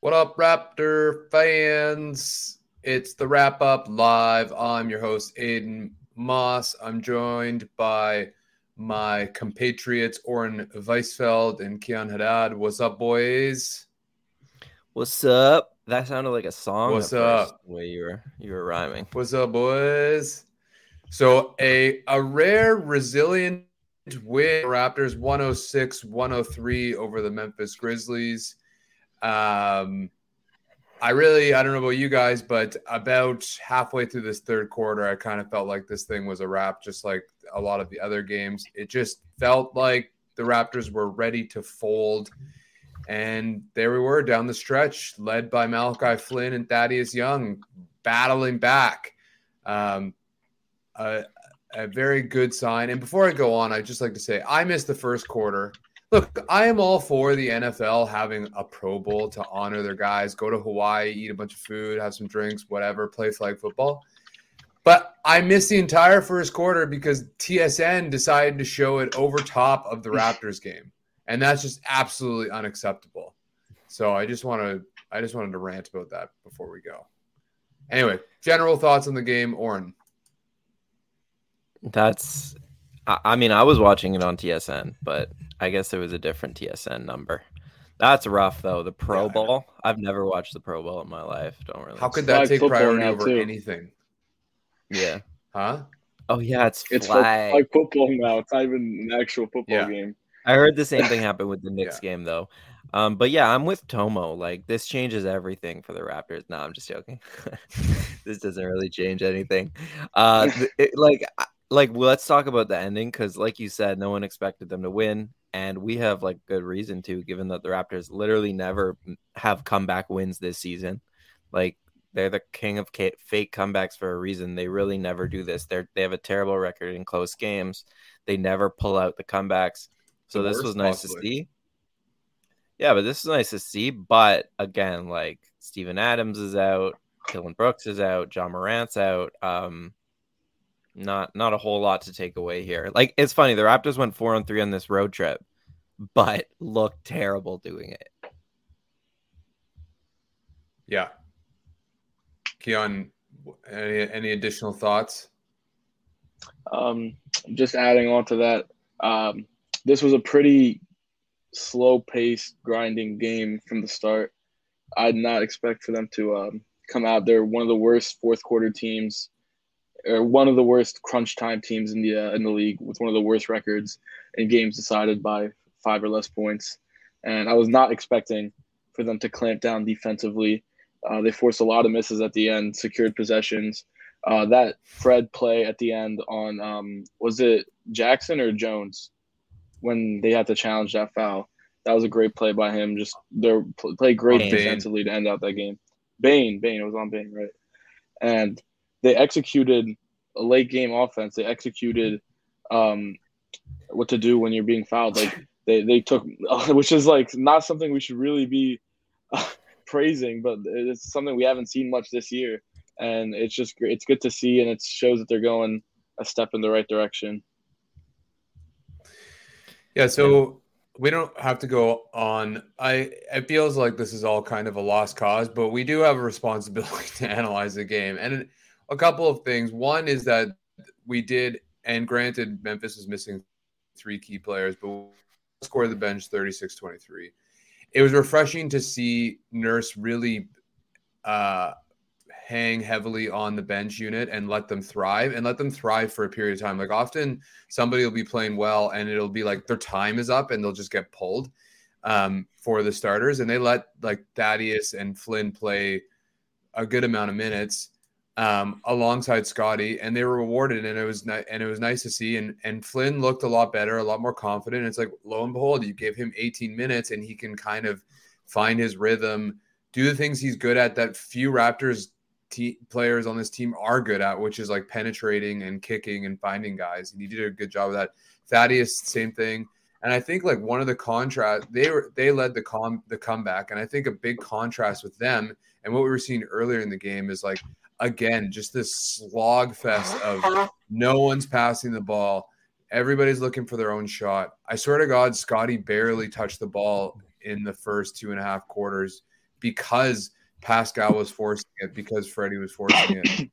What up, Raptor fans? It's the Wrap Up Live. I'm your host, Aiden Moss. I'm joined by my compatriots, Oren Weisfeld and Keon Haddad. What's up, boys? What's up? That sounded like a song. What's up? The way you were rhyming. What's up, boys? So a rare, resilient win. Raptors 106-103 over the Memphis Grizzlies. I don't know about you guys, but about halfway through this third quarter, I kind of felt like this thing was a wrap, just like a lot of the other games. It just felt like the Raptors were ready to fold. And there we were down the stretch, led by Malachi Flynn and Thaddeus Young, battling back. A very good sign. And before I go on, I'd just like to say I missed the first quarter. Look, I am all for the NFL having a Pro Bowl to honor their guys, go to Hawaii, eat a bunch of food, have some drinks, whatever, play flag football. But I missed the entire first quarter because TSN decided to show it over top of the Raptors game. And that's just absolutely unacceptable. So I just wanted to rant about that before we go. Anyway, general thoughts on the game, Oren. I was watching it on TSN, but I guess it was a different TSN number. That's rough, though. The Pro Bowl. I've never watched the Pro Bowl in my life. Don't really. How could that take priority over anything? Yeah. Huh? Oh yeah, it's flag. It's like football now. It's not even an actual football game. I heard the same thing happen with the Knicks game though. But yeah, I'm with Tomo. Like this changes everything for the Raptors. No, I'm just joking. This doesn't really change anything. Let's talk about the ending because, like you said, no one expected them to win. And we have like good reason to, given that the Raptors literally never have comeback wins this season. Like they're the king of fake comebacks for a reason. They really never do this. They have a terrible record in close games. They never pull out the comebacks. So this was nice to see. Yeah, but this is nice to see. But again, like Steven Adams is out, Killen Brooks is out, John Morant's out. Not a whole lot to take away here. Like it's funny, the Raptors went 4-3 on this road trip, but looked terrible doing it. Yeah. Keon, any additional thoughts? Just adding on to that, this was a pretty slow-paced, grinding game from the start. I did not expect for them to come out. They're one of the worst fourth-quarter teams. Or one of the worst crunch time teams in the league, with one of the worst records in games decided by 5 or less points. And I was not expecting for them to clamp down defensively. They forced a lot of misses at the end, secured possessions. That Fred play at the end on was it Jackson or Jones when they had to challenge that foul? That was a great play by him. Just they played great defensively to end out that game. It was on Bane, right? And they executed a late-game offense. They executed what to do when you're being fouled. Like they took – which is, like, not something we should really be praising, but it's something we haven't seen much this year. And it's just – it's good to see, and it shows that they're going a step in the right direction. Yeah, so we don't have to go on. It feels like this is all kind of a lost cause, but we do have a responsibility to analyze the game. And a couple of things. One is that we did, and granted, Memphis was missing 3 key players, but we scored the bench 36-23. It was refreshing to see Nurse really hang heavily on the bench unit and let them thrive for a period of time. Like often somebody will be playing well and it'll be like their time is up and they'll just get pulled for the starters. And they let like Thaddeus and Flynn play a good amount of minutes. alongside Scotty, and they were rewarded, and it was nice to see. And Flynn looked a lot better, a lot more confident. It's like, lo and behold, you give him 18 minutes and he can kind of find his rhythm, do the things he's good at that few Raptors players on this team are good at, which is like penetrating and kicking and finding guys. And he did a good job of that. Thaddeus, same thing. And I think like one of the contrast, they led the comeback. And I think a big contrast with them and what we were seeing earlier in the game is like, again, just this slog fest of no one's passing the ball. Everybody's looking for their own shot. I swear to God, Scotty barely touched the ball in the first 2.5 quarters because Pascal was forcing it, because Freddie was forcing it.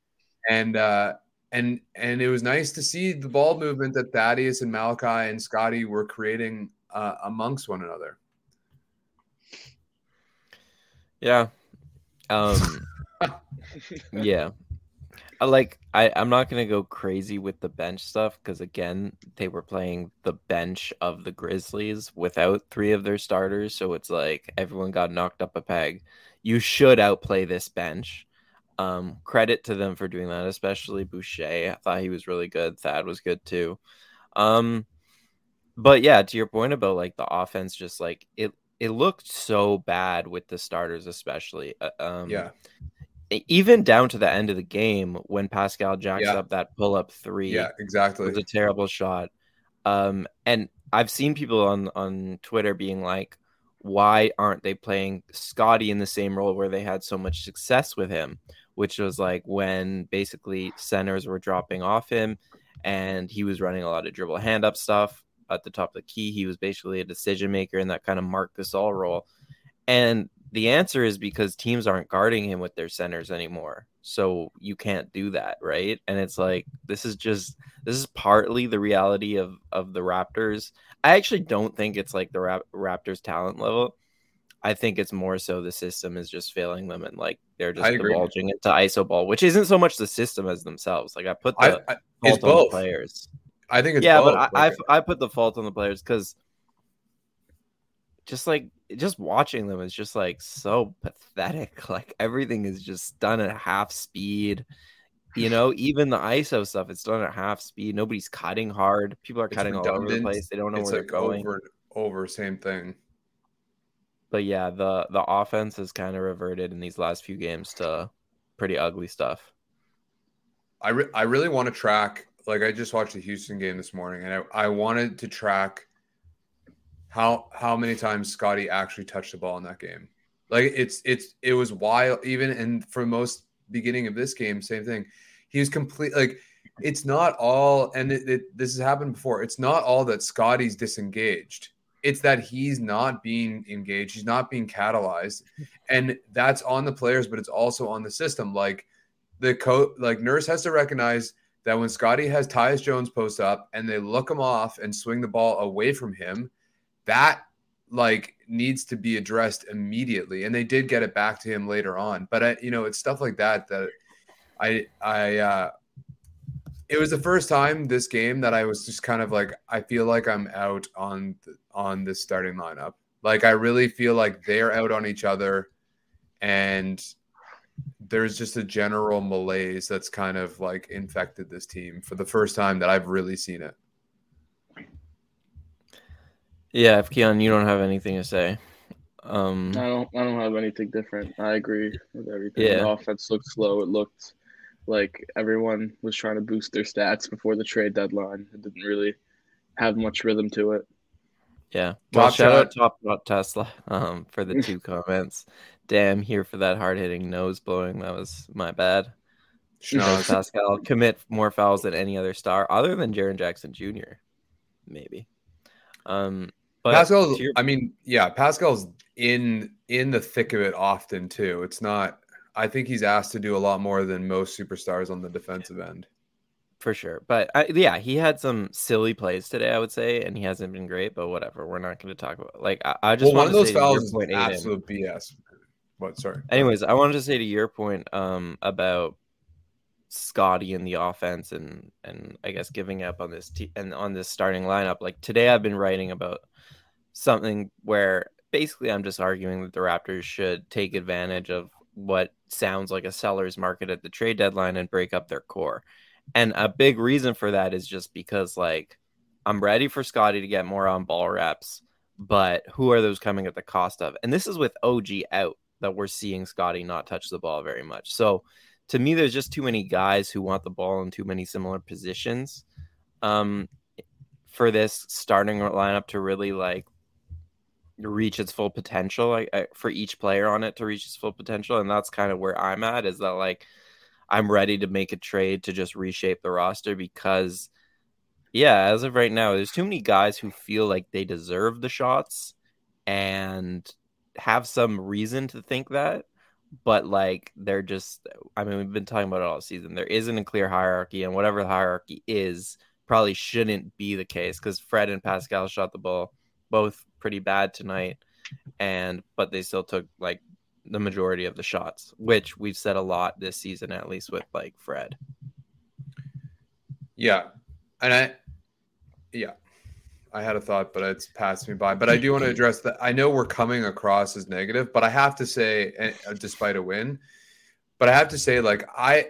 And it was nice to see the ball movement that Thaddeus and Malachi and Scotty were creating amongst one another. Yeah. Yeah. I'm not going to go crazy with the bench stuff because, again, they were playing the bench of the Grizzlies without three of their starters. So it's like everyone got knocked up a peg. You should outplay this bench. Credit to them for doing that, especially Boucher. I thought he was really good. Thad was good too. But yeah, to your point about like the offense, just like it looked so bad with the starters, especially. Yeah. Even down to the end of the game when Pascal jacks up that pull-up three. Yeah, exactly. It was a terrible shot. And I've seen people on Twitter being like, why aren't they playing Scotty in the same role where they had so much success with him, which was like when basically centers were dropping off him and he was running a lot of dribble hand up stuff at the top of the key. He was basically a decision maker in that kind of Mark Gasol role. And the answer is because teams aren't guarding him with their centers anymore. So you can't do that. Right. And it's like, this is partly the reality of the Raptors. I actually don't think it's like the Raptors talent level. I think it's more so the system is just failing them, and like they're just divulging into ISO ball, which isn't so much the system as themselves. Like I put the fault on the players. I think it's both. But I put the fault on the players because just watching them is just like so pathetic. Like everything is just done at half speed. You know, even the ISO stuff, it's done at half speed. Nobody's cutting hard. People are cutting all over the place. They don't know where they're going. It's like over, same thing. But yeah, the offense has kind of reverted in these last few games to pretty ugly stuff. I really want to track, like I just watched the Houston game this morning, and I wanted to track how many times Scotty actually touched the ball in that game. Like it was wild, even, and for most beginning of this game, same thing. He was complete, like it's not all, and this has happened before, it's not all that Scotty's disengaged, it's that he's not being engaged, he's not being catalyzed, and that's on the players, but it's also on the system. Like the coach, like Nurse, has to recognize that when Scotty has Tyus Jones post up and they look him off and swing the ball away from him, that like needs to be addressed immediately. And they did get it back to him later on, but I, you know, it's stuff like that it was the first time this game that I was just kind of like, I feel like I'm out on this starting lineup. Like I really feel like they're out on each other, and there's just a general malaise that's kind of like infected this team for the first time that I've really seen it. Yeah, if Keon, you don't have anything to say. I don't have anything different. I agree with everything. Yeah. The offense looked slow. It looked like everyone was trying to boost their stats before the trade deadline. It didn't really have much rhythm to it. Yeah. Well, shout out Top Tesla for the two comments. Damn, here for that hard-hitting nose blowing. That was my bad. Pascal commit more fouls than any other star other than Jaren Jackson Jr. Maybe. But Pascal's, I mean, yeah, Pascal's in the thick of it often too. It's not, I think he's asked to do a lot more than most superstars on the defensive end. For sure. But yeah, he had some silly plays today, I would say, and he hasn't been great, but whatever. We're not going to talk about, like, I just want to say one of those fouls is an absolute BS. But sorry. Anyways, I wanted to say to your point about Scotty in the offense and I guess giving up on this and on this starting lineup. Like today I've been writing about something where basically I'm just arguing that the Raptors should take advantage of what sounds like a seller's market at the trade deadline and break up their core. And a big reason for that is just because, like, I'm ready for Scotty to get more on ball reps, but who are those coming at the cost of? And this is with OG out that we're seeing Scotty not touch the ball very much. So to me, there's just too many guys who want the ball in too many similar positions for this starting lineup to really, like, reach its full potential, for each player on it to reach its full potential. And that's kind of where I'm at, is that, like, I'm ready to make a trade to just reshape the roster because, yeah, as of right now, there's too many guys who feel like they deserve the shots and have some reason to think that. But, like, they're just, I mean, we've been talking about it all season. There isn't a clear hierarchy, and whatever the hierarchy is probably shouldn't be the case, because Fred and Pascal shot the ball both pretty bad tonight, but they still took, like, the majority of the shots, which we've said a lot this season, at least with, like, Fred. Yeah. And I had a thought, but it's passed me by. But I do want to address that. I know we're coming across as negative, but I have to say, and despite a win, but I have to say, like, I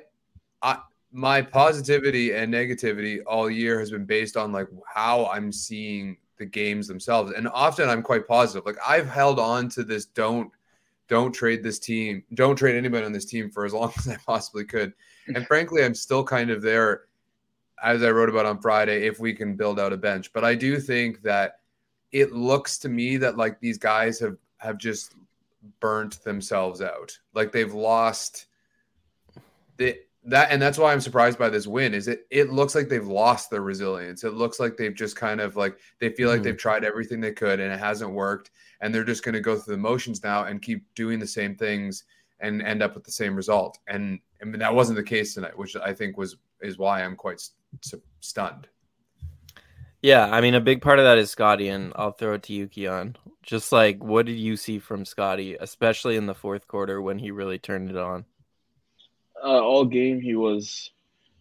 my positivity and negativity all year has been based on, like, how I'm seeing the games themselves. And often I'm quite positive. Like, I've held on to this don't trade this team, don't trade anybody on this team for as long as I possibly could. And frankly, I'm still kind of there, as I wrote about on Friday, if we can build out a bench. But I do think that it looks to me that, like, these guys have just burnt themselves out. Like, they've lost that. And that's why I'm surprised by this win, is it looks like they've lost their resilience. It looks like they've just kind of, like, they feel like they've tried everything they could and it hasn't worked. And they're just going to go through the motions now and keep doing the same things and end up with the same result. And I mean, that wasn't the case tonight, which I think is why I'm quite stunned. Yeah, I mean, a big part of that is Scotty, and I'll throw it to you, Keon. Just, like, what did you see from Scotty, especially in the fourth quarter when he really turned it on? All game he was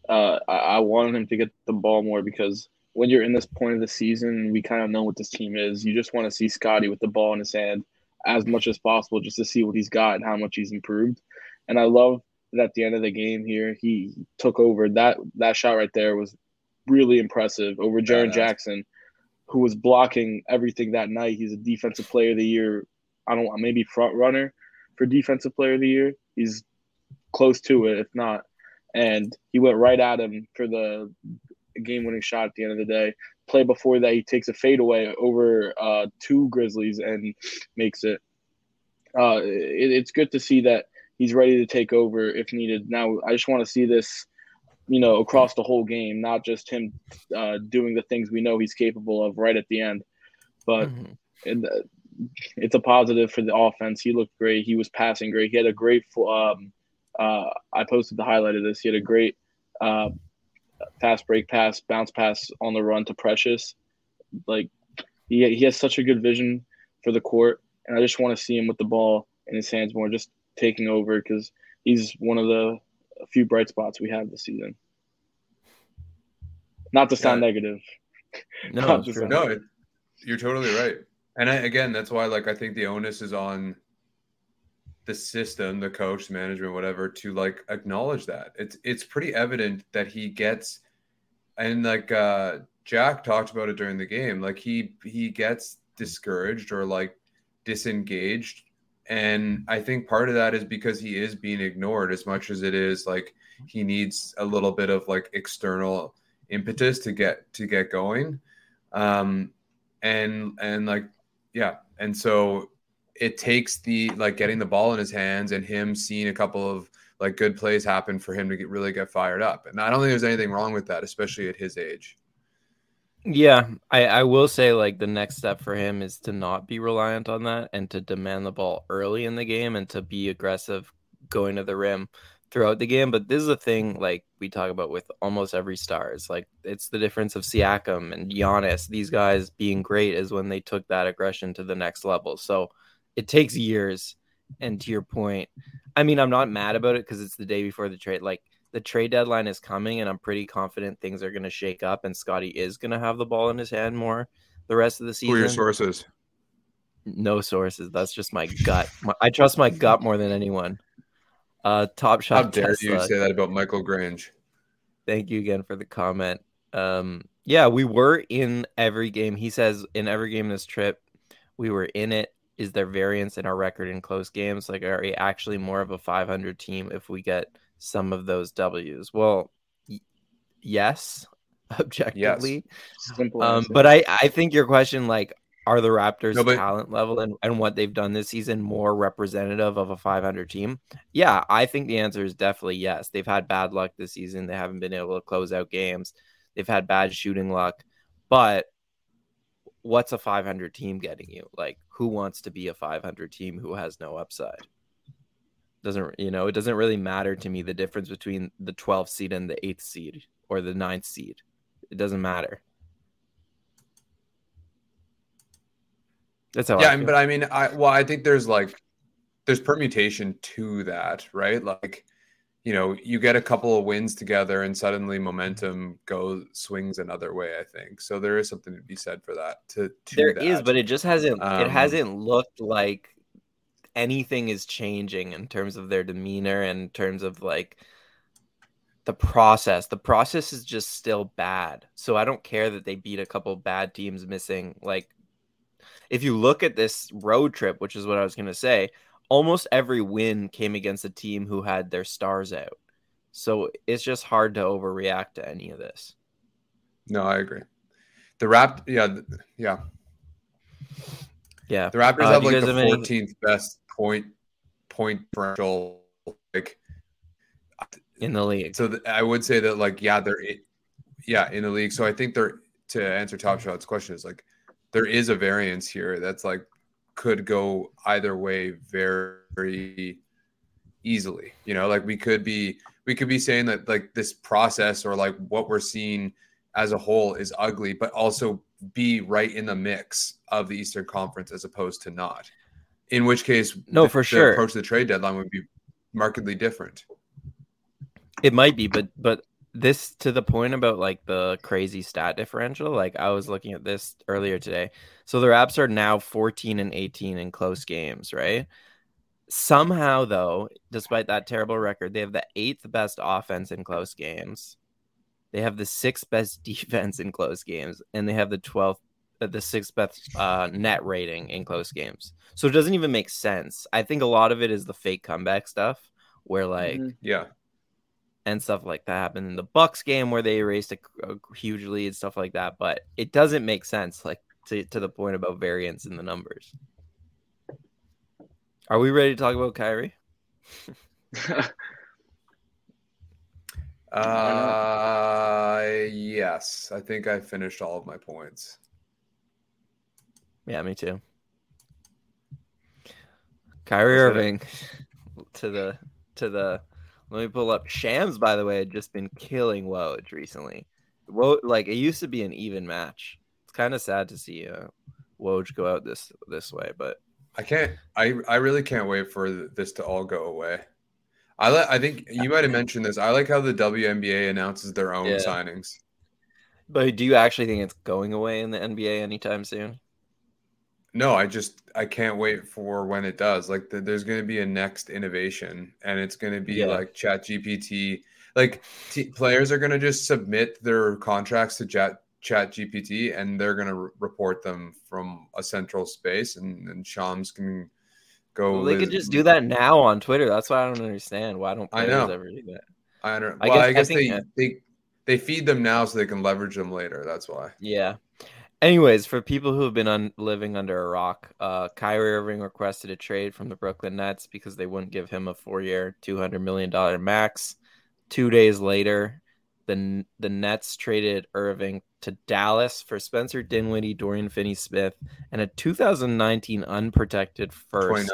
I wanted him to get the ball more, because when you're in this point of the season, we kind of know what this team is. You just want to see Scotty with the ball in his hand as much as possible, just to see what he's got and how much he's improved. And I love that at the end of the game here, he took over. That shot right there was really impressive over Jaren Jackson, who was blocking everything that night. He's a defensive player of the year. Maybe front runner for defensive player of the year. He's close to it, if not. And he went right at him for the game-winning shot at the end of the day. Play before that, he takes a fadeaway over two Grizzlies and makes it. It's good to see that he's ready to take over if needed. Now, I just want to see this, you know, across the whole game, not just him doing the things we know he's capable of right at the end. But it's a positive for the offense. He looked great. He was passing great. He had a great I posted the highlight of this. He had a great fast break pass, bounce pass on the run to Precious. Like, he has such a good vision for the court, and I just want to see him with the ball in his hands more, just taking over, because he's one of the few bright spots we have this season. Not to sound negative. No, you're totally right. And again, that's why, like, I think the onus is on the system, the coach, management, whatever, to, like, acknowledge that. It's pretty evident that he gets, and, like, Jack talked about it during the game, like, he gets discouraged or, like, disengaged. And I think part of that is because he is being ignored as much as it is, like, he needs a little bit of, like, external impetus to get going. And so it takes the, like, getting the ball in his hands and him seeing a couple of, like, good plays happen for him to really get fired up. And I don't think there's anything wrong with that, especially at his age. Yeah, I will say, like, the next step for him is to not be reliant on that and to demand the ball early in the game and to be aggressive going to the rim throughout the game. But this is a thing, like, we talk about with almost every star. It's, like, it's the difference of Siakam and Giannis. These guys being great is when they took that aggression to the next level. So it takes years. And to your point, I mean, I'm not mad about it because it's the day before the trade. Like, the trade deadline is coming, and I'm pretty confident things are going to shake up and Scotty is going to have the ball in his hand more the rest of the season. Who are your sources? No sources. That's just my gut. I trust my gut more than anyone. Top Shot. How dare Tesla. You say that about Michael Grange? Thank you again for the comment. Yeah, we were in every game. He says in every game this trip, we were in it. Is there variance in our record in close games? Like, are we actually more of a 500 team if we get some of those W's? Well, yes, objectively. Yes. Simple but I think your question, like, are the Raptors' talent level and what they've done this season more representative of a 500 team? Yeah, I think the answer is definitely yes. They've had bad luck this season. They haven't been able to close out games. They've had bad shooting luck. But what's a 500 team getting you? Like, who wants to be a 500 team who has no upside? Doesn't, you know, it doesn't really matter to me the difference between the 12th seed and the 8th seed or the 9th seed. It doesn't matter. That's how yeah, I feel. But I mean, I think there's permutation to that, right? Like, you know, you get a couple of wins together and suddenly momentum swings another way, I think. So there is something to be said for that. But it just hasn't it hasn't looked like anything is changing in terms of their demeanor and in terms of like the process. The process is just still bad. So I don't care that they beat a couple of bad teams missing, like. If you look at this road trip, which is what I was going to say, almost every win came against a team who had their stars out. So it's just hard to overreact to any of this. No, I agree. The Raptors have like the 14th best point differential, like in the league. So I would say that, like, they're in the league. So I think they're, to answer Top Shot's question, is like, there is a variance here that's like could go either way very, very easily. You know, like we could be saying that like this process or like what we're seeing as a whole is ugly, but also be right in the mix of the Eastern Conference as opposed to not. In which case, the approach to the trade deadline would be markedly different. It might be, but. This to the point about like the crazy stat differential, like I was looking at this earlier today. So the Raps are now 14 and 18 in close games, right? Somehow, though, despite that terrible record, they have the 8th best offense in close games. They have the 6th best defense in close games, and they have the 6th best net rating in close games. So it doesn't even make sense. I think a lot of it is the fake comeback stuff where like, and stuff like that happened in the Bucks game where they erased a huge lead, stuff like that. But it doesn't make sense, like to the point about variance in the numbers. Are we ready to talk about Kyrie? Yes, I think I finished all of my points. Yeah, me too. Kyrie Irving to the. Let me pull up. Shams, by the way, had just been killing Woj recently. Like it used to be an even match. It's kind of sad to see Woj go out this way, but I can't. I really can't wait for this to all go away. I think you might have mentioned this. I like how the WNBA announces their own signings. But do you actually think it's going away in the NBA anytime soon? No, I can't wait for when it does. Like there's going to be a next innovation, and it's going to be like ChatGPT. Like players are going to just submit their contracts to ChatGPT, and they're going to report them from a central space. And Shams can go. Well, they could just do that now on Twitter. That's why I don't understand why don't players ever do that. I don't. Well, I guess they feed them now so they can leverage them later. That's why. Yeah. Anyways, for people who have been living under a rock, Kyrie Irving requested a trade from the Brooklyn Nets because they wouldn't give him a 4-year, $200 million max. 2 days later, the Nets traded Irving to Dallas for Spencer Dinwiddie, Dorian Finney-Smith, and a 2019 unprotected first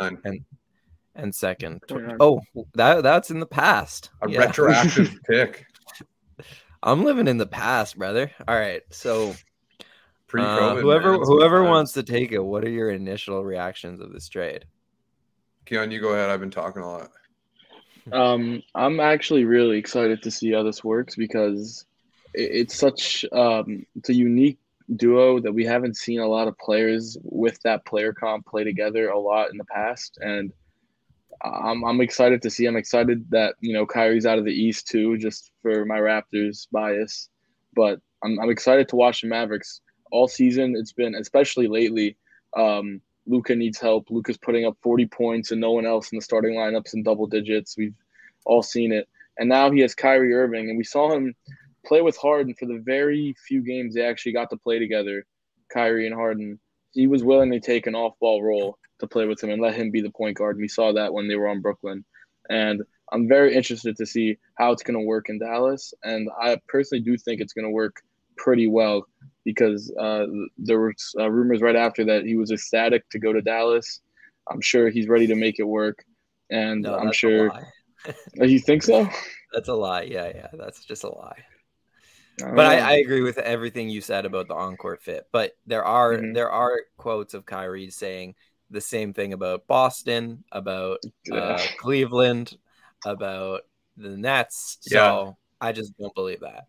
and second. 29. Oh, that's in the past. A retroactive pick. I'm living in the past, brother. All right, so... whoever wants to take it, what are your initial reactions of this trade? Keon, you go ahead. I've been talking a lot. I'm actually really excited to see how this works because it's such it's a unique duo that we haven't seen a lot of players with that player comp play together a lot in the past. And I'm excited to see. I'm excited that, you know, Kyrie's out of the East too, just for my Raptors bias. But I'm excited to watch the Mavericks all season. It's been, especially lately, Luka needs help. Luka's putting up 40 points and no one else in the starting lineups in double digits. We've all seen it. And now he has Kyrie Irving, and we saw him play with Harden for the very few games they actually got to play together, Kyrie and Harden. He was willing to take an off-ball role to play with him and let him be the point guard. And we saw that when they were on Brooklyn. And I'm very interested to see how it's going to work in Dallas. And I personally do think it's going to work pretty well, because there were rumors right after that he was ecstatic to go to Dallas. I'm sure he's ready to make it work. And no, I'm sure – you think so? That's a lie. Yeah. That's just a lie. But I agree with everything you said about the on-court fit. But there are quotes of Kyrie saying the same thing about Boston, about Cleveland, about the Nets. So I just don't believe that.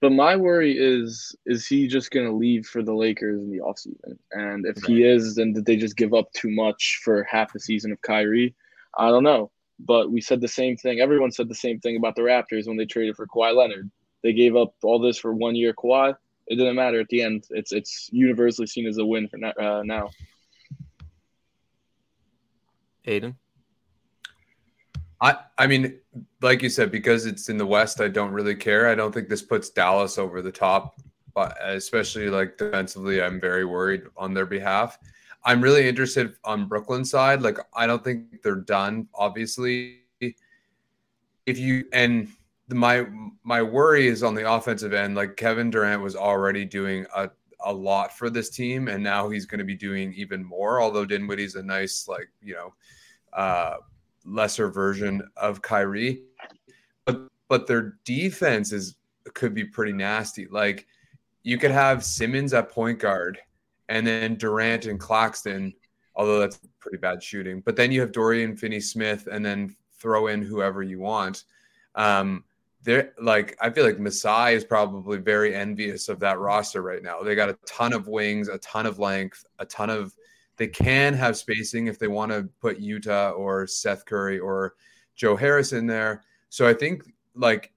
But my worry is he just going to leave for the Lakers in the offseason? And if he is, then did they just give up too much for half a season of Kyrie? I don't know. But we said the same thing. Everyone said the same thing about the Raptors when they traded for Kawhi Leonard. They gave up all this for 1 year Kawhi. It didn't matter at the end. It's universally seen as a win for now. Aiden? I mean, like you said, because it's in the West, I don't really care. I don't think this puts Dallas over the top, especially like defensively. I'm very worried on their behalf. I'm really interested on Brooklyn's side. Like, I don't think they're done, obviously. My worry is on the offensive end. Like, Kevin Durant was already doing a lot for this team, and now he's going to be doing even more, although Dinwiddie's a nice, like, you know, lesser version of Kyrie. But their defense could be pretty nasty. Like, you could have Simmons at point guard and then Durant and Claxton, although that's pretty bad shooting. But then you have Dorian Finney-Smith and then throw in whoever you want. I feel like Masai is probably very envious of that roster right now. They got a ton of wings, a ton of length, they can have spacing if they want to put Utah or Seth Curry or Joe Harris in there. So I think, like,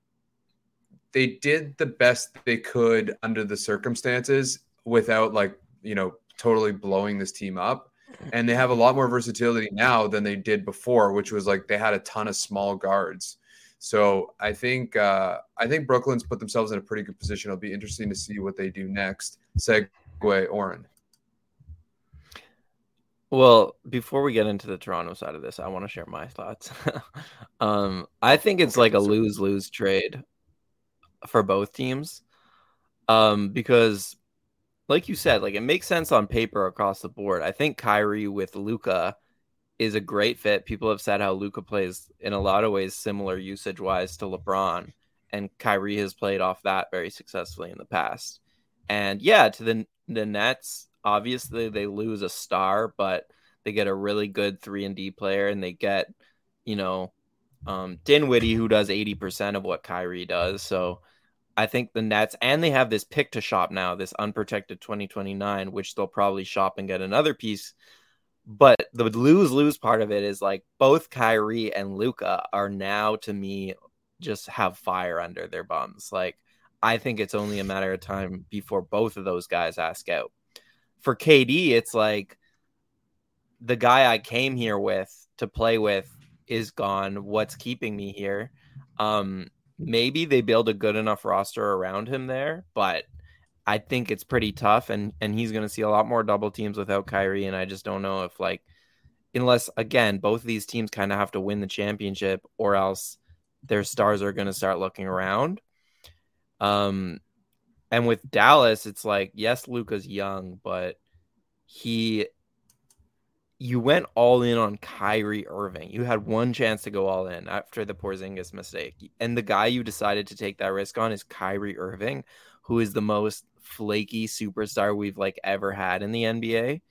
they did the best they could under the circumstances without, like, you know, totally blowing this team up. And they have a lot more versatility now than they did before, which was like they had a ton of small guards. So I think Brooklyn's put themselves in a pretty good position. It'll be interesting to see what they do next. Segue, Oren. Well, before we get into the Toronto side of this, I want to share my thoughts. I think it's like a lose-lose trade for both teams, because, like you said, like, it makes sense on paper across the board. I think Kyrie with Luka is a great fit. People have said how Luka plays in a lot of ways similar usage-wise to LeBron, and Kyrie has played off that very successfully in the past. And yeah, to the Nets, obviously they lose a star, but they get a really good 3-and-D player, and they get, you know, Dinwiddie, who does 80% of what Kyrie does. So I think the Nets, and they have this pick to shop now, this unprotected 2029, which they'll probably shop and get another piece. But the lose-lose part of it is, like, both Kyrie and Luka are now, to me, just have fire under their bums. Like, I think it's only a matter of time before both of those guys ask out. For KD, it's like, the guy I came here with to play with is gone. What's keeping me here? Maybe they build a good enough roster around him there, but I think it's pretty tough, and he's going to see a lot more double teams without Kyrie, and I just don't know if, like, unless, again, both of these teams kind of have to win the championship, or else their stars are going to start looking around. And with Dallas, it's like, yes, Luka's young, but you went all in on Kyrie Irving. You had one chance to go all in after the Porzingis mistake, and the guy you decided to take that risk on is Kyrie Irving, who is the most flaky superstar we've, like, ever had in the NBA.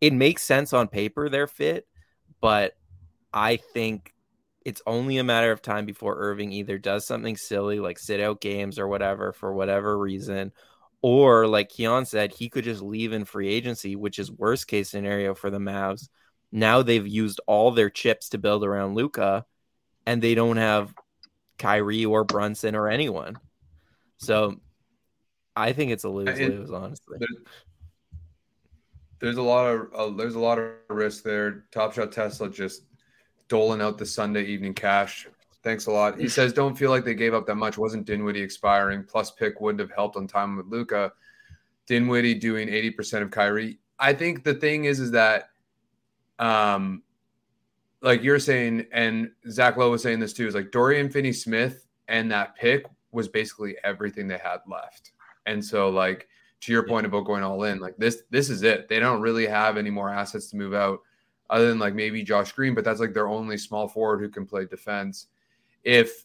It makes sense on paper, their fit, but I think it's only a matter of time before Irving either does something silly, like sit out games or whatever, for whatever reason, or, like Keon said, he could just leave in free agency, which is worst case scenario for the Mavs, Now they've used all their chips to build around Luka, and they don't have Kyrie or Brunson or anyone. So I think it's a lose-lose, honestly. There's a lot of risk there. Top Shot Tesla just doling out the Sunday evening cash. Thanks a lot. He says, don't feel like they gave up that much. Wasn't Dinwiddie expiring? Plus pick wouldn't have helped on time with Luka. Dinwiddie doing 80% of Kyrie. I think the thing is that, like you're saying, and Zach Lowe was saying this too, is like Dorian Finney-Smith and that pick was basically everything they had left. And so, like, to your point about going all in, like this is it. They don't really have any more assets to move out other than like maybe Josh Green, but that's like their only small forward who can play defense. If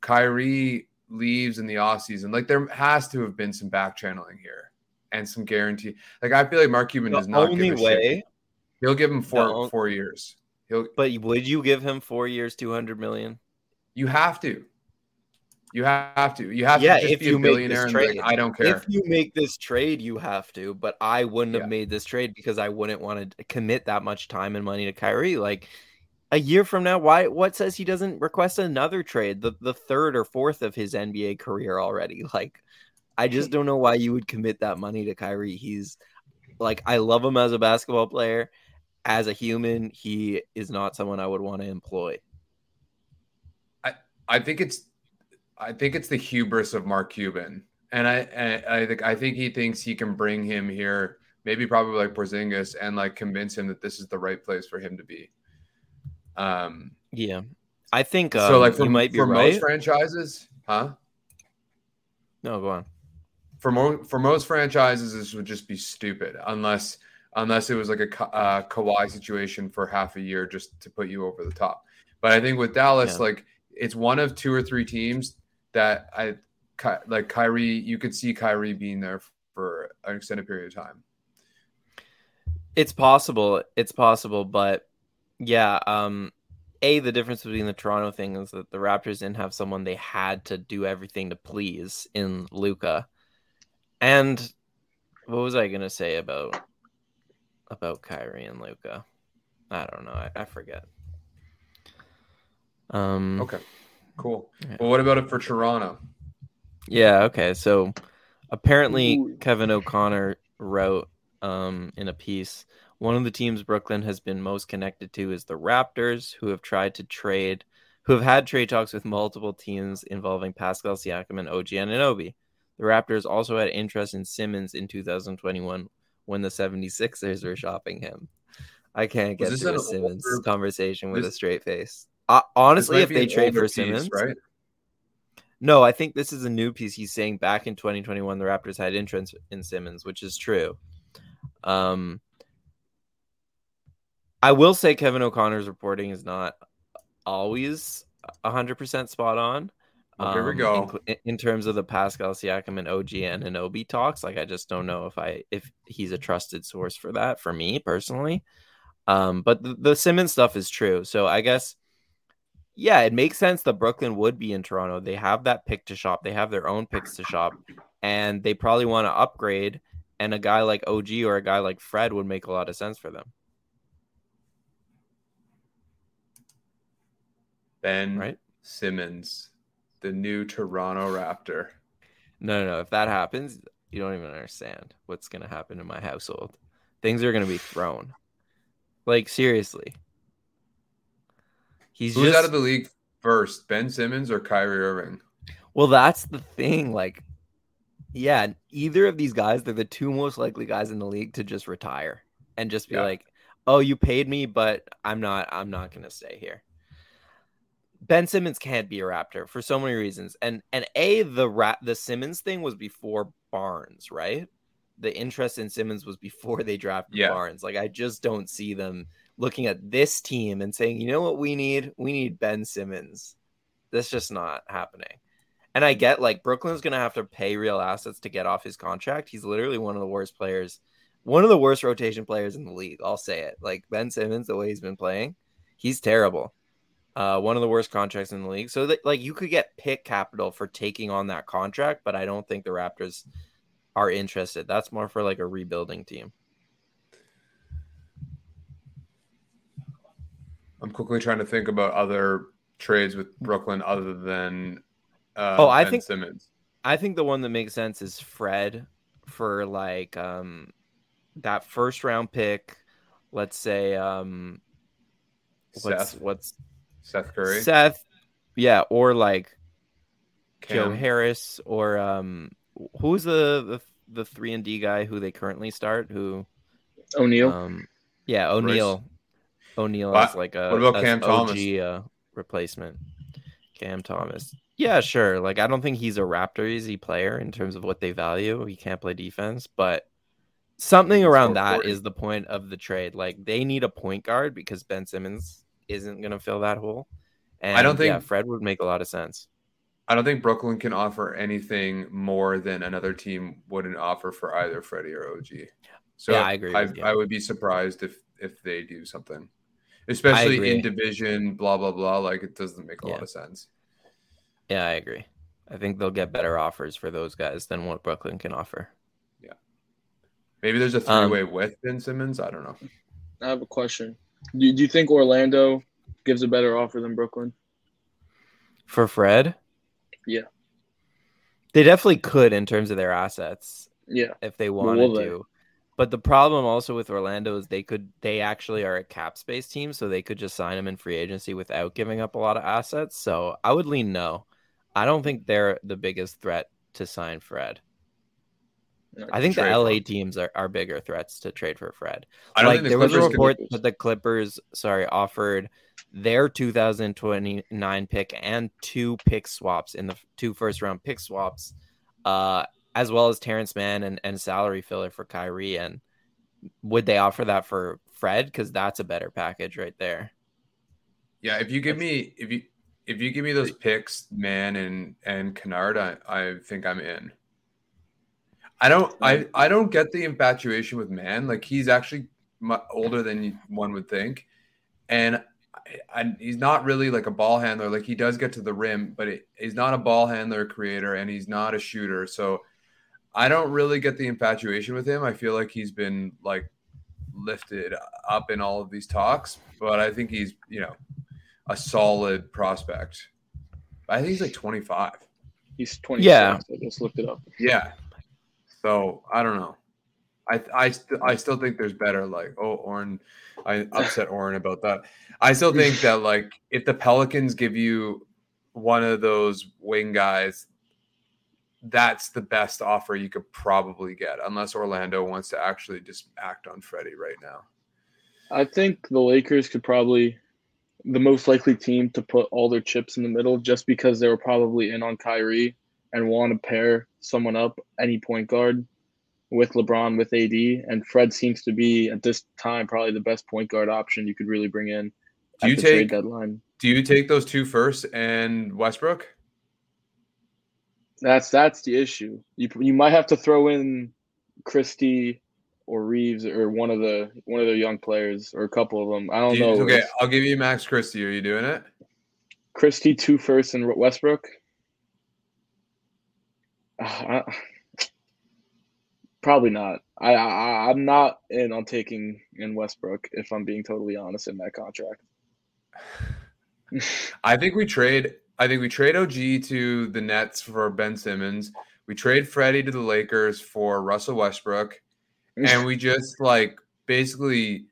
Kyrie leaves in the offseason, like there has to have been some back channeling here and some guarantee. Like I feel like Mark Cuban does not give a shit. He'll give him four years. But would you give him 4 years, $200 million? You have to. You have to just be a billionaire and like, I don't care. If you make this trade, you have to. But I wouldn't have made this trade because I wouldn't want to commit that much time and money to Kyrie. Like a year from now, what says he doesn't request another trade, the third or fourth of his NBA career already? Like, I just don't know why you would commit that money to Kyrie. He's like, I love him as a basketball player. As a human, he is not someone I would want to employ. I think it's the hubris of Mark Cuban, and I think he thinks he can bring him here, maybe probably like Porzingis, and like convince him that this is the right place for him to be. Yeah, I think so. Like for most franchises, huh? No, go on. For most franchises, this would just be stupid, unless it was like a Kawhi situation for half a year just to put you over the top. But I think with Dallas, like it's one of two or three teams that Kyrie, you could see Kyrie being there for an extended period of time. It's possible. But yeah. The difference between the Toronto thing is that the Raptors didn't have someone they had to do everything to please in Luka. And what was I going to say about Kyrie and Luka? I don't know. I forget. Okay, cool. Right. Well, what about it for Toronto? Yeah, okay. So apparently Kevin O'Connor wrote in a piece, one of the teams Brooklyn has been most connected to is the Raptors, who have had trade talks with multiple teams involving Pascal Siakam and OG Anunoby. The Raptors also had interest in Simmons in 2021 when the 76ers were shopping him. I can't get through a Simmons conversation with a straight face. Honestly, if they trade for Simmons, right? No, I think this is a new piece. He's saying back in 2021, the Raptors had interest in Simmons, which is true. I will say Kevin O'Connor's reporting is not always 100% spot on. Here we go. In terms of the Pascal Siakam and OG Anunoby talks, like I just don't know if he's a trusted source for that for me personally. But the Simmons stuff is true. So I guess. Yeah, it makes sense that Brooklyn would be in Toronto. They have that pick to shop. They have their own picks to shop, and they probably want to upgrade, and a guy like OG or a guy like Fred would make a lot of sense for them. Simmons, the new Toronto Raptor. No. If that happens, you don't even understand what's going to happen in my household. Things are going to be thrown. Like, seriously. Who's out of the league first, Ben Simmons or Kyrie Irving? Well, that's the thing. Like, yeah, either of these guys, they're the two most likely guys in the league to just retire and just be like, "Oh, you paid me, but I'm not going to stay here." Ben Simmons can't be a Raptor for so many reasons, and the Simmons thing was before Barnes, right? The interest in Simmons was before they drafted Barnes. Like, I just don't see them looking at this team and saying, you know what we need? We need Ben Simmons. That's just not happening. And I get, like, Brooklyn's going to have to pay real assets to get off his contract. He's literally one of the worst rotation players in the league. I'll say it. Like, Ben Simmons, the way he's been playing, he's terrible. One of the worst contracts in the league. So, you could get pick capital for taking on that contract, but I don't think the Raptors are interested. That's more for, like, a rebuilding team. I'm quickly trying to think about other trades with Brooklyn other than Ben Simmons. I think the one that makes sense is Fred for like that first round pick. Let's say what's Seth Curry, yeah, or like Joe Harris or who's the 3-and-D guy who they currently start? Who O'Neal? Yeah, O'Neal. O'Neal is like a OG replacement. Cam Thomas. Yeah, sure. Like, I don't think he's a Raptors-y player in terms of what they value. He can't play defense, but something around that is the point of the trade. Like, they need a point guard because Ben Simmons isn't going to fill that hole. And I don't think Fred would make a lot of sense. I don't think Brooklyn can offer anything more than another team wouldn't offer for either Freddie or OG. So yeah, I agree. I would be surprised if they do something, especially in division, blah, blah, blah. Like, it doesn't make a lot of sense. Yeah, I agree. I think they'll get better offers for those guys than what Brooklyn can offer. Yeah. Maybe there's a three-way with Ben Simmons. I don't know. I have a question. Do you think Orlando gives a better offer than Brooklyn? For Fred? Yeah. They definitely could in terms of their assets. Yeah. If they wanted to. But the problem also with Orlando is they actually are a cap space team, so they could just sign them in free agency without giving up a lot of assets. So I would lean no. I don't think they're the biggest threat to sign Fred. I think the LA teams are bigger threats to trade for Fred. I don't think there was a report that the Clippers, offered their 2029 pick and two pick swaps in the two first round pick swaps, as well as Terrence Mann and salary filler for Kyrie. And would they offer that for Fred? Because that's a better package right there. Yeah, if you give me those picks, Mann and Kennard, I think I'm in. I don't get the infatuation with Mann. Like, he's actually older than one would think, and he's not really like a ball handler. Like, he does get to the rim, but he's not a ball handler creator, and he's not a shooter. So I don't really get the infatuation with him. I feel like he's been like lifted up in all of these talks, but I think he's a solid prospect. I think he's like 25. He's 26. Yeah, I just looked it up. Yeah. So I don't know. I still think there's better. Like, Orrin, I upset Orrin about that. I still think that like if the Pelicans give you one of those wing guys, that's the best offer you could probably get, unless Orlando wants to actually just act on Freddie right now. I think the Lakers could probably the most likely team to put all their chips in the middle, just because they were probably in on Kyrie and want to pair someone up, any point guard, with LeBron, with AD. And Fred seems to be, at this time, probably the best point guard option you could really bring in at the trade deadline. Do you take those two first and Westbrook? That's the issue. You might have to throw in Christie or Reeves or one of the young players or a couple of them. I don't know. Okay, I'll give you Max Christie. Are you doing it? Christie, two first and Westbrook? Probably not. I'm not in on taking in Westbrook, if I'm being totally honest, in that contract. I think we trade OG to the Nets for Ben Simmons. We trade Freddie to the Lakers for Russell Westbrook, and we just like basically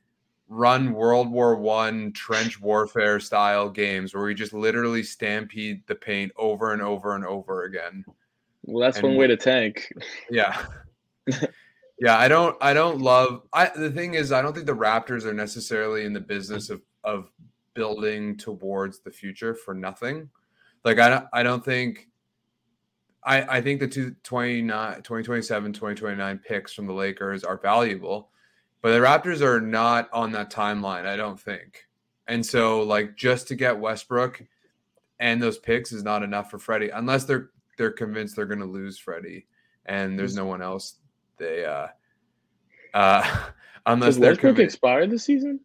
run World War I trench warfare style games where we just literally stampede the paint over and over and over again. Well, that's one way to tank. Yeah. Yeah, the thing is, I don't think the Raptors are necessarily in the business of building towards the future for nothing. Like, I think the 2027, 2029 picks from the Lakers are valuable, but the Raptors are not on that timeline, I don't think. And so, like, just to get Westbrook and those picks is not enough for Freddie, unless they're convinced they're going to lose Freddie, and there's no one else. They unless they're convinced. Expire this season.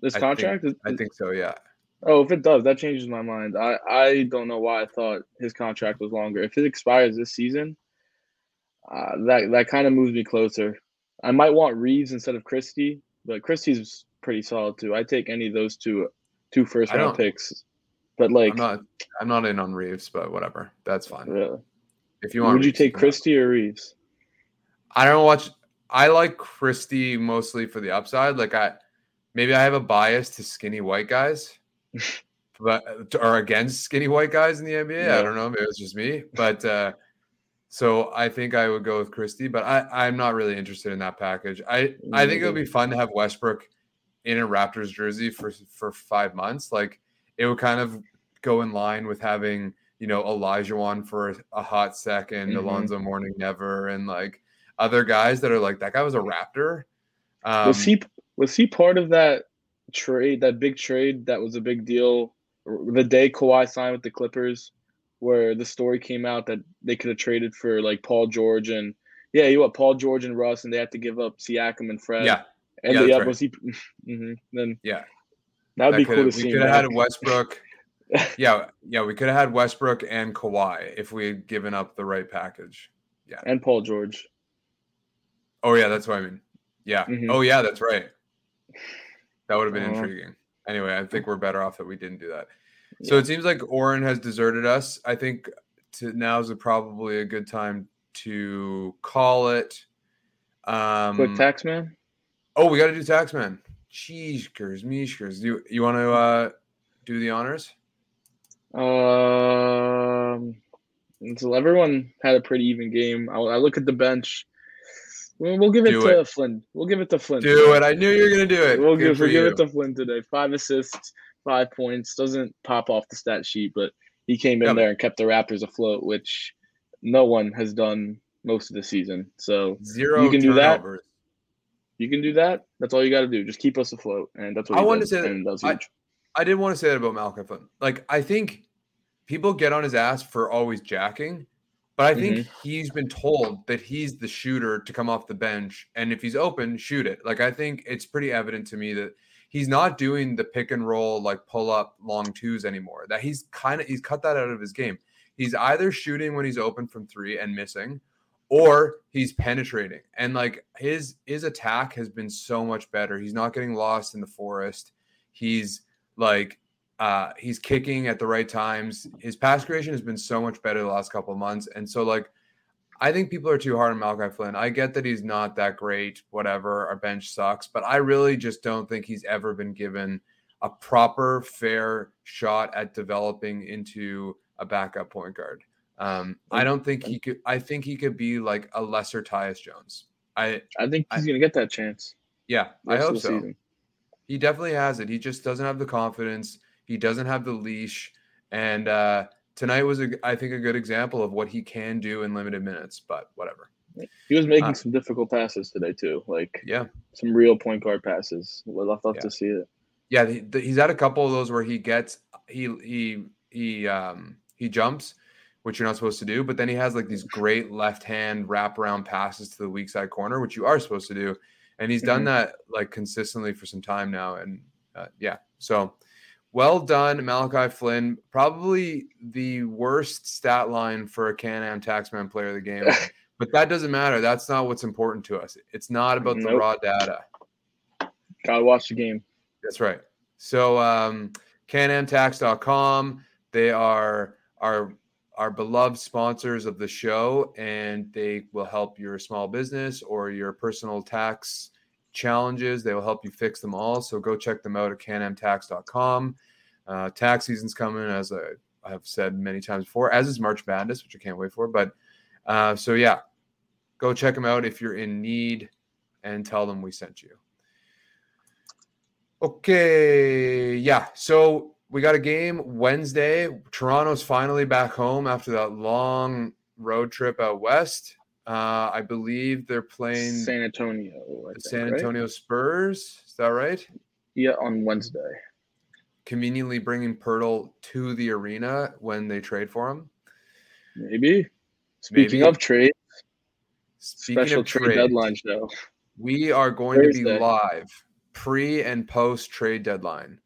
This contract, I think so. Yeah. Oh, if it does, that changes my mind. I don't know why I thought his contract was longer. If it expires this season, that kind of moves me closer. I might want Reeves instead of Christie, but Christie's pretty solid too. I'd take any of those two first round picks. But like, I'm not in on Reeves, but whatever, that's fine. Really? If you want, would you take Christie or Reeves? I don't watch. I like Christie mostly for the upside. Like maybe I have a bias to skinny white guys, but or against skinny white guys in the NBA. Yeah. I don't know. Maybe it's just me, but so I think I would go with Christie. But I'm not really interested in that package. I think it would be fun to have Westbrook in a Raptors jersey for 5 months. Like it would kind of go in line with having, you know, Olajuwon for a hot second, Alonzo Mourning never, and like other guys that are like, that guy was a Raptor. Was he part of that trade, that big trade that was a big deal the day Kawhi signed with the Clippers, where the story came out that they could have traded for like Paul George and Paul George and Russ, and they had to give up Siakam and Fred. Yeah. And right. Was he? Then yeah, that'd be cool to see. We could have had Westbrook. We could have had Westbrook and Kawhi if we had given up the right package. Yeah, and Paul George. Oh yeah, that's what I mean. Yeah. Mm-hmm. Oh yeah, that's right. That would have been intriguing. Anyway, I think we're better off that we didn't do that. Yeah. So it seems like Oren has deserted us. I think now is probably a good time to call it. Quick tax man. Oh, we got to do Taxman. Cheeskers, meeskers. You want to do the honors? So everyone had a pretty even game. I look at the bench. We'll give it to Flynn. We'll give it to Flynn. Do it. I knew you were going to do it. We'll give it to Flynn today. 5 assists, 5 points. Doesn't pop off the stat sheet, but he came in there and kept the Raptors afloat, which no one has done most of the season. So zero you can do that. You can do that. That's all you got to do. Just keep us afloat, and that's what I wanted to say. I did want to say that about Malachi Flynn. Like, I think people get on his ass for always jacking, but I think he's been told that he's the shooter to come off the bench, and if he's open, shoot it. Like, I think it's pretty evident to me that he's not doing the pick and roll, like pull up long twos anymore. That he's cut that out of his game. He's either shooting when he's open from three and missing, or he's penetrating, and like his attack has been so much better. He's not getting lost in the forest. He's like he's kicking at the right times. His pass creation has been so much better the last couple of months. And so like, I think people are too hard on Malachi Flynn. I get that he's not that great, whatever, our bench sucks, but I really just don't think he's ever been given a proper fair shot at developing into a backup point guard. I don't think he could. I think he could be like a lesser Tyus Jones. I think he's going to get that chance. Yeah, I hope so. Season. He definitely has it. He just doesn't have the confidence. He doesn't have the leash. And tonight was, I think, a good example of what he can do in limited minutes. But whatever. He was making some difficult passes today too. Like some real point guard passes. I love to see it. Yeah, he's had a couple of those where he jumps, which you're not supposed to do, but then he has like these great left-hand wraparound passes to the weak side corner, which you are supposed to do. And he's done that like consistently for some time now. And so well done, Malachi Flynn. Probably the worst stat line for a Can-Am Taxman player of the game, but that doesn't matter. That's not what's important to us. It's not about the raw data. Gotta watch the game. That's right. So CanAmTax.com, they are our beloved sponsors of the show, and they will help your small business or your personal tax challenges. They will help you fix them all. So go check them out at canamtax.com. Tax season's coming, as I have said many times before, as is March Madness, which I can't wait for. But go check them out if you're in need and tell them we sent you. Okay. Yeah. So we got a game Wednesday. Toronto's finally back home after that long road trip out west. I believe they're playing San Antonio. San Antonio, right? Spurs. Is that right? Yeah, on Wednesday. Conveniently bringing Pirtle to the arena when they trade for him. Maybe. Speaking of trade deadline show. We are going to be live pre and post trade deadline.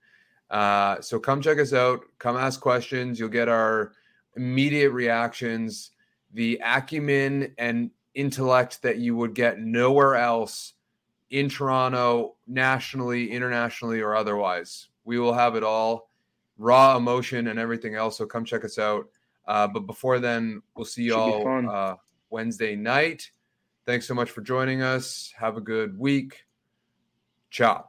So come check us out. Come ask questions. You'll get our immediate reactions, the acumen and intellect that you would get nowhere else in Toronto, nationally, internationally, or otherwise. We will have it all, raw emotion and everything else. So come check us out. But before then, we'll see y'all Wednesday night. Thanks so much for joining us. Have a good week. Ciao.